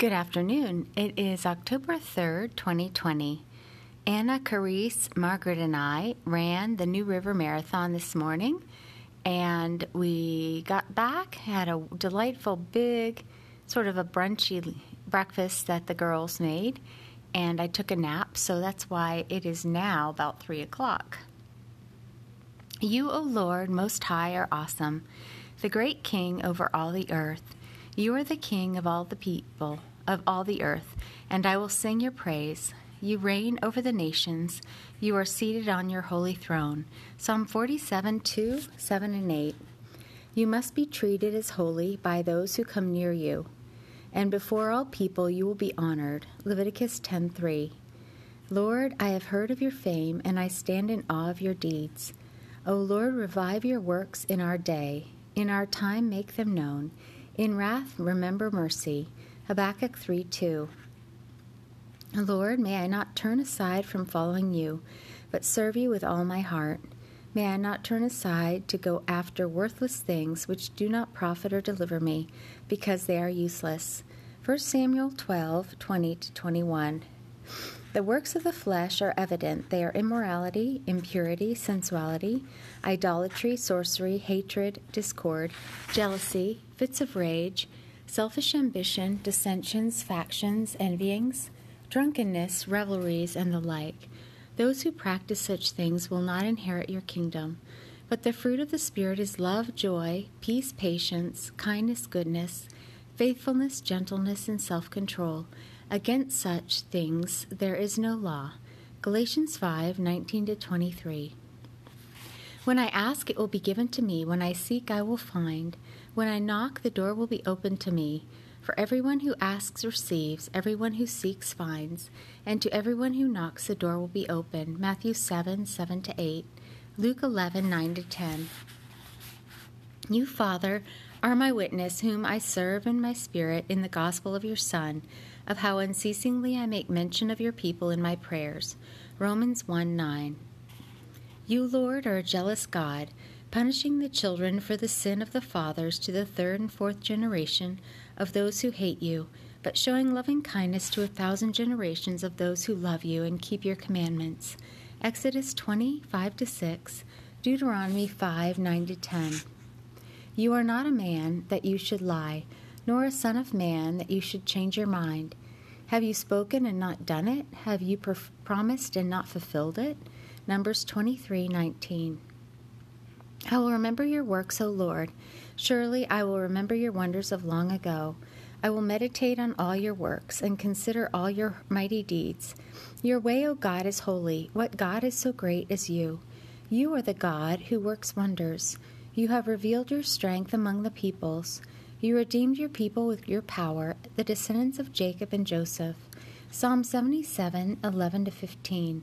Good afternoon. It is October 3rd, 2020. Anna, Carice, Margaret, and I ran the New River Marathon this morning, and we got back, had a delightful big sort of a brunchy breakfast that the girls made, and I took a nap, so that's why it is now about 3 o'clock. You, O Lord, Most High, are awesome, the great King over all the earth. You are the King of all the people, of all the earth, and I will sing your praise. You reign over the nations. You are seated on your holy throne. Psalm 47, 2, 7, and 8. You must be treated as holy by those who come near you, and before all people you will be honored. Leviticus 10, 3. Lord, I have heard of your fame, and I stand in awe of your deeds. O Lord, revive your works in our day. In our time make them known. In wrath, remember mercy. Habakkuk 3:2. Lord, may I not turn aside from following you, but serve you with all my heart. May I not turn aside to go after worthless things which do not profit or deliver me, because they are useless. 1 Samuel 12:20-21. The works of the flesh are evident. They are immorality, impurity, sensuality, idolatry, sorcery, hatred, discord, jealousy, fits of rage, selfish ambition, dissensions, factions, envyings, drunkenness, revelries, and the like. Those who practice such things will not inherit your kingdom. But the fruit of the Spirit is love, joy, peace, patience, kindness, goodness, faithfulness, gentleness, and self-control. Against such things there is no law. Galatians 5:19-23. When I ask, it will be given to me. When I seek, I will find. When I knock, the door will be opened to me. For everyone who asks receives, everyone who seeks finds, and to everyone who knocks, the door will be opened. Matthew 7:7-8, Luke 11:9-10. You, Father, are my witness, whom I serve in my spirit in the gospel of your Son, of how unceasingly I make mention of your people in my prayers. Romans 1:9. You, Lord, are a jealous God, punishing the children for the sin of the fathers to the third and fourth generation of those who hate you, but showing loving kindness to 1,000 generations of those who love you and keep your commandments. Exodus 20:5-6, Deuteronomy 5:9-10. You are not a man that you should lie, nor a son of man that you should change your mind. Have you spoken and not done it? Have you promised and not fulfilled it? Numbers 23:19. I will remember your works, O Lord. Surely I will remember your wonders of long ago. I will meditate on all your works and consider all your mighty deeds. Your way, O God, is holy. What God is so great as you? You are the God who works wonders. You have revealed your strength among the peoples. You redeemed your people with your power, the descendants of Jacob and Joseph. Psalm 77:11-15.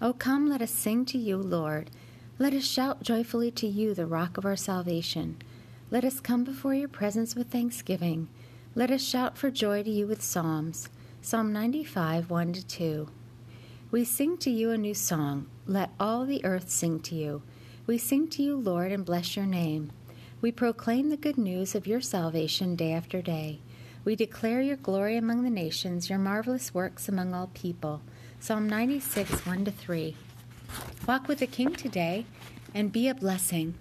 O come, let us sing to you, Lord. Let us shout joyfully to you, the rock of our salvation. Let us come before your presence with thanksgiving. Let us shout for joy to you with psalms. Psalm 95:1-2. We sing to you a new song. Let all the earth sing to you. We sing to you, Lord, and bless your name. We proclaim the good news of your salvation day after day. We declare your glory among the nations, your marvelous works among all people. Psalm 96:1-3. Walk with the King today and be a blessing.